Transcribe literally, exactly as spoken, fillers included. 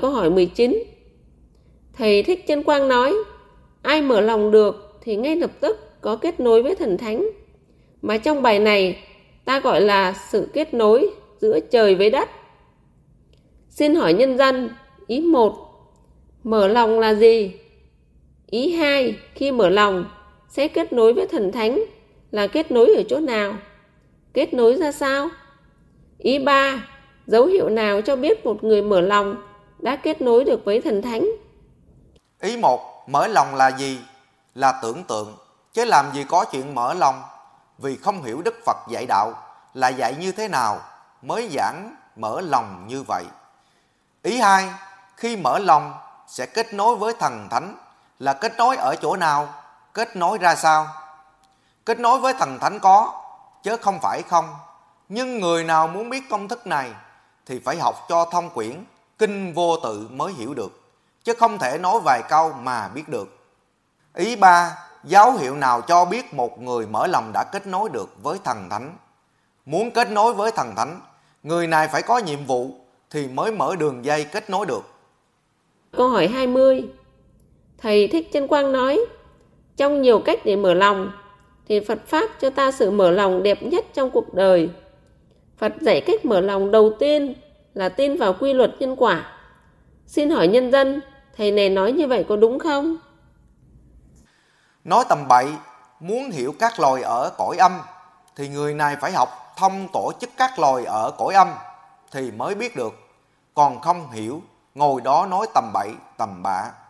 Câu hỏi mười chín. Thầy Thích Chân Quang nói, ai mở lòng được thì ngay lập tức có kết nối với thần thánh. Mà trong bài này ta gọi là sự kết nối giữa trời với đất. Xin hỏi nhân dân, ý một, mở lòng là gì? Ý hai, khi mở lòng sẽ kết nối với thần thánh là kết nối ở chỗ nào? Kết nối ra sao? Ý ba, dấu hiệu nào cho biết một người mở lòng đã kết nối được với thần thánh? Ý một, mở lòng là gì? Là tưởng tượng, chứ làm gì có chuyện mở lòng, vì không hiểu Đức Phật dạy đạo là dạy như thế nào mới giảng mở lòng như vậy. Ý hai, khi mở lòng sẽ kết nối với thần thánh là kết nối ở chỗ nào, kết nối ra sao? Kết nối với thần thánh có, chứ không phải không. Nhưng người nào muốn biết công thức này thì phải học cho thông quyển Kinh Vô Tự mới hiểu được, chứ không thể nói vài câu mà biết được. Ý ba, dấu hiệu nào cho biết một người mở lòng đã kết nối được với thần thánh? Muốn kết nối với thần thánh, người này phải có nhiệm vụ thì mới mở đường dây kết nối được. Câu hỏi hai mươi. Thầy Thích Chân Quang nói, trong nhiều cách để mở lòng thì Phật Pháp cho ta sự mở lòng đẹp nhất trong cuộc đời. Phật dạy cách mở lòng đầu tiên là tin vào quy luật nhân quả. Xin hỏi nhân dân, thầy này nói như vậy có đúng không? Nói tầm bậy, muốn hiểu các loài ở cõi âm thì người này phải học thông tổ chức các loài ở cõi âm thì mới biết được. Còn không hiểu, ngồi đó nói tầm bậy, tầm bạ.